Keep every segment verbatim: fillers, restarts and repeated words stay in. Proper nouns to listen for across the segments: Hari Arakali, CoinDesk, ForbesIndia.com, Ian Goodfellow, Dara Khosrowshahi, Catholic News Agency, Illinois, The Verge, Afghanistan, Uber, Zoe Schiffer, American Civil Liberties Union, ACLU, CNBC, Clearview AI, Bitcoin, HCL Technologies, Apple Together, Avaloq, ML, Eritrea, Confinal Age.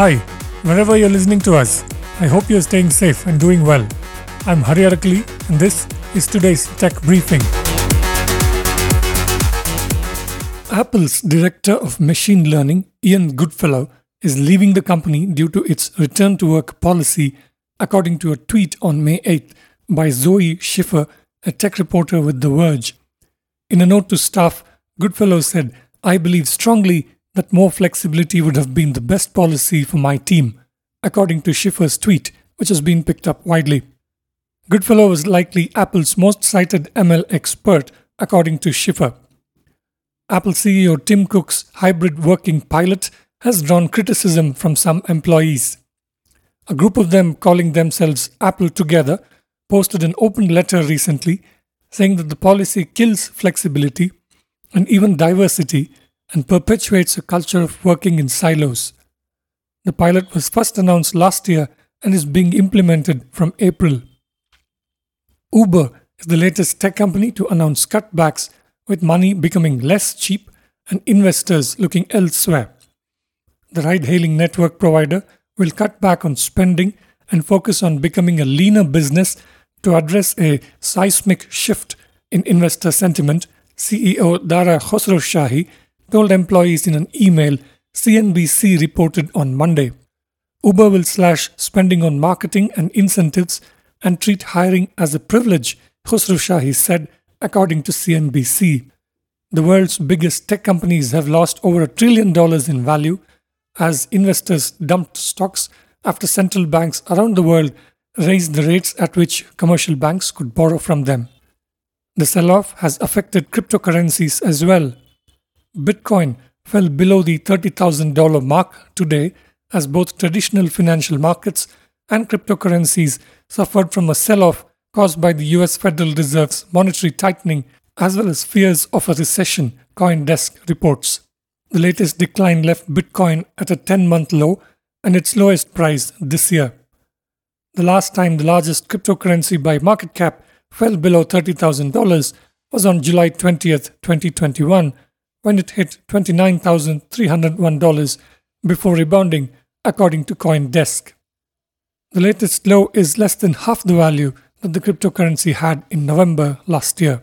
Hi, wherever you're listening to us, I hope you're staying safe and doing well. I'm Hari Arakali and this is today's Tech Briefing. Apple's Director of Machine Learning, Ian Goodfellow, is leaving the company due to its return to work policy, according to a tweet on May eighth by Zoe Schiffer, a tech reporter with The Verge. In a note to staff, Goodfellow said, "I believe strongly that more flexibility would have been the best policy for my team," according to Schiffer's tweet, which has been picked up widely. Goodfellow was likely Apple's most cited M L expert, according to Schiffer. Apple C E O Tim Cook's hybrid working pilot has drawn criticism from some employees. A group of them calling themselves Apple Together posted an open letter recently saying that the policy kills flexibility and even diversity and perpetuates a culture of working in silos. The pilot was first announced last year and is being implemented from April. Uber is the latest tech company to announce cutbacks, with money becoming less cheap and investors looking elsewhere. The ride-hailing network provider will cut back on spending and focus on becoming a leaner business to address a seismic shift in investor sentiment, C E O Dara Khosrowshahi told employees in an email C N B C reported on Monday. Uber will slash spending on marketing and incentives and treat hiring as a privilege, Khosrowshahi said, according to C N B C. The world's biggest tech companies have lost over a trillion dollars in value as investors dumped stocks after central banks around the world raised the rates at which commercial banks could borrow from them. The sell-off has affected cryptocurrencies as well. Bitcoin fell below the thirty thousand dollars mark today as both traditional financial markets and cryptocurrencies suffered from a sell-off caused by the U S Federal Reserve's monetary tightening as well as fears of a recession, CoinDesk reports. The latest decline left Bitcoin at a ten-month low and its lowest price this year. The last time the largest cryptocurrency by market cap fell below thirty thousand dollars was on July twentieth, twenty twenty-one, when it hit twenty-nine thousand three hundred one dollars before rebounding, according to CoinDesk. The latest low is less than half the value that the cryptocurrency had in November last year.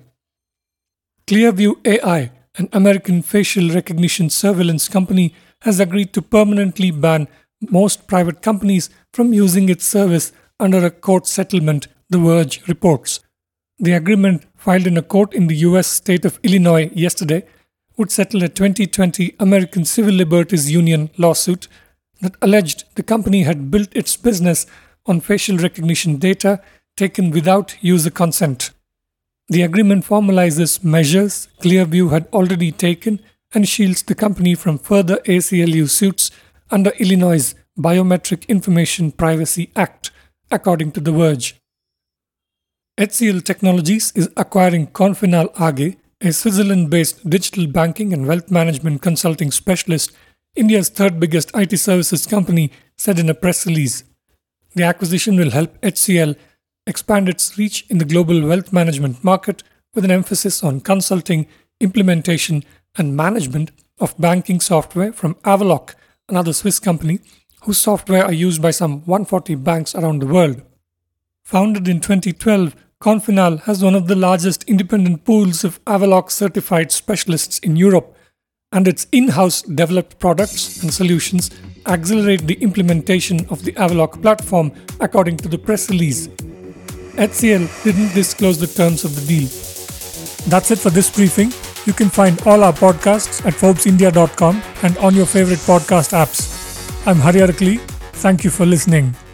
Clearview A I, an American facial recognition surveillance company, has agreed to permanently ban most private companies from using its service under a court settlement, The Verge reports. The agreement, filed in a court in the U S state of Illinois yesterday, would settle a twenty twenty American Civil Liberties Union lawsuit that alleged the company had built its business on facial recognition data taken without user consent. The agreement formalizes measures Clearview had already taken and shields the company from further A C L U suits under Illinois' Biometric Information Privacy Act, according to The Verge. H C L Technologies is acquiring Confinal Age, a Switzerland-based digital banking and wealth management consulting specialist, India's third biggest I T services company, said in a press release. The acquisition will help H C L expand its reach in the global wealth management market with an emphasis on consulting, implementation, and management of banking software from Avaloq, another Swiss company, whose software are used by some one hundred forty banks around the world. Founded in twenty twelve, Confinal has one of the largest independent pools of Avaloq-certified specialists in Europe, and its in-house developed products and solutions accelerate the implementation of the Avaloq platform, according to the press release. H C L didn't disclose the terms of the deal. That's it for this briefing. You can find all our podcasts at Forbes India dot com and on your favorite podcast apps. I'm Hari Arakali. Thank you for listening.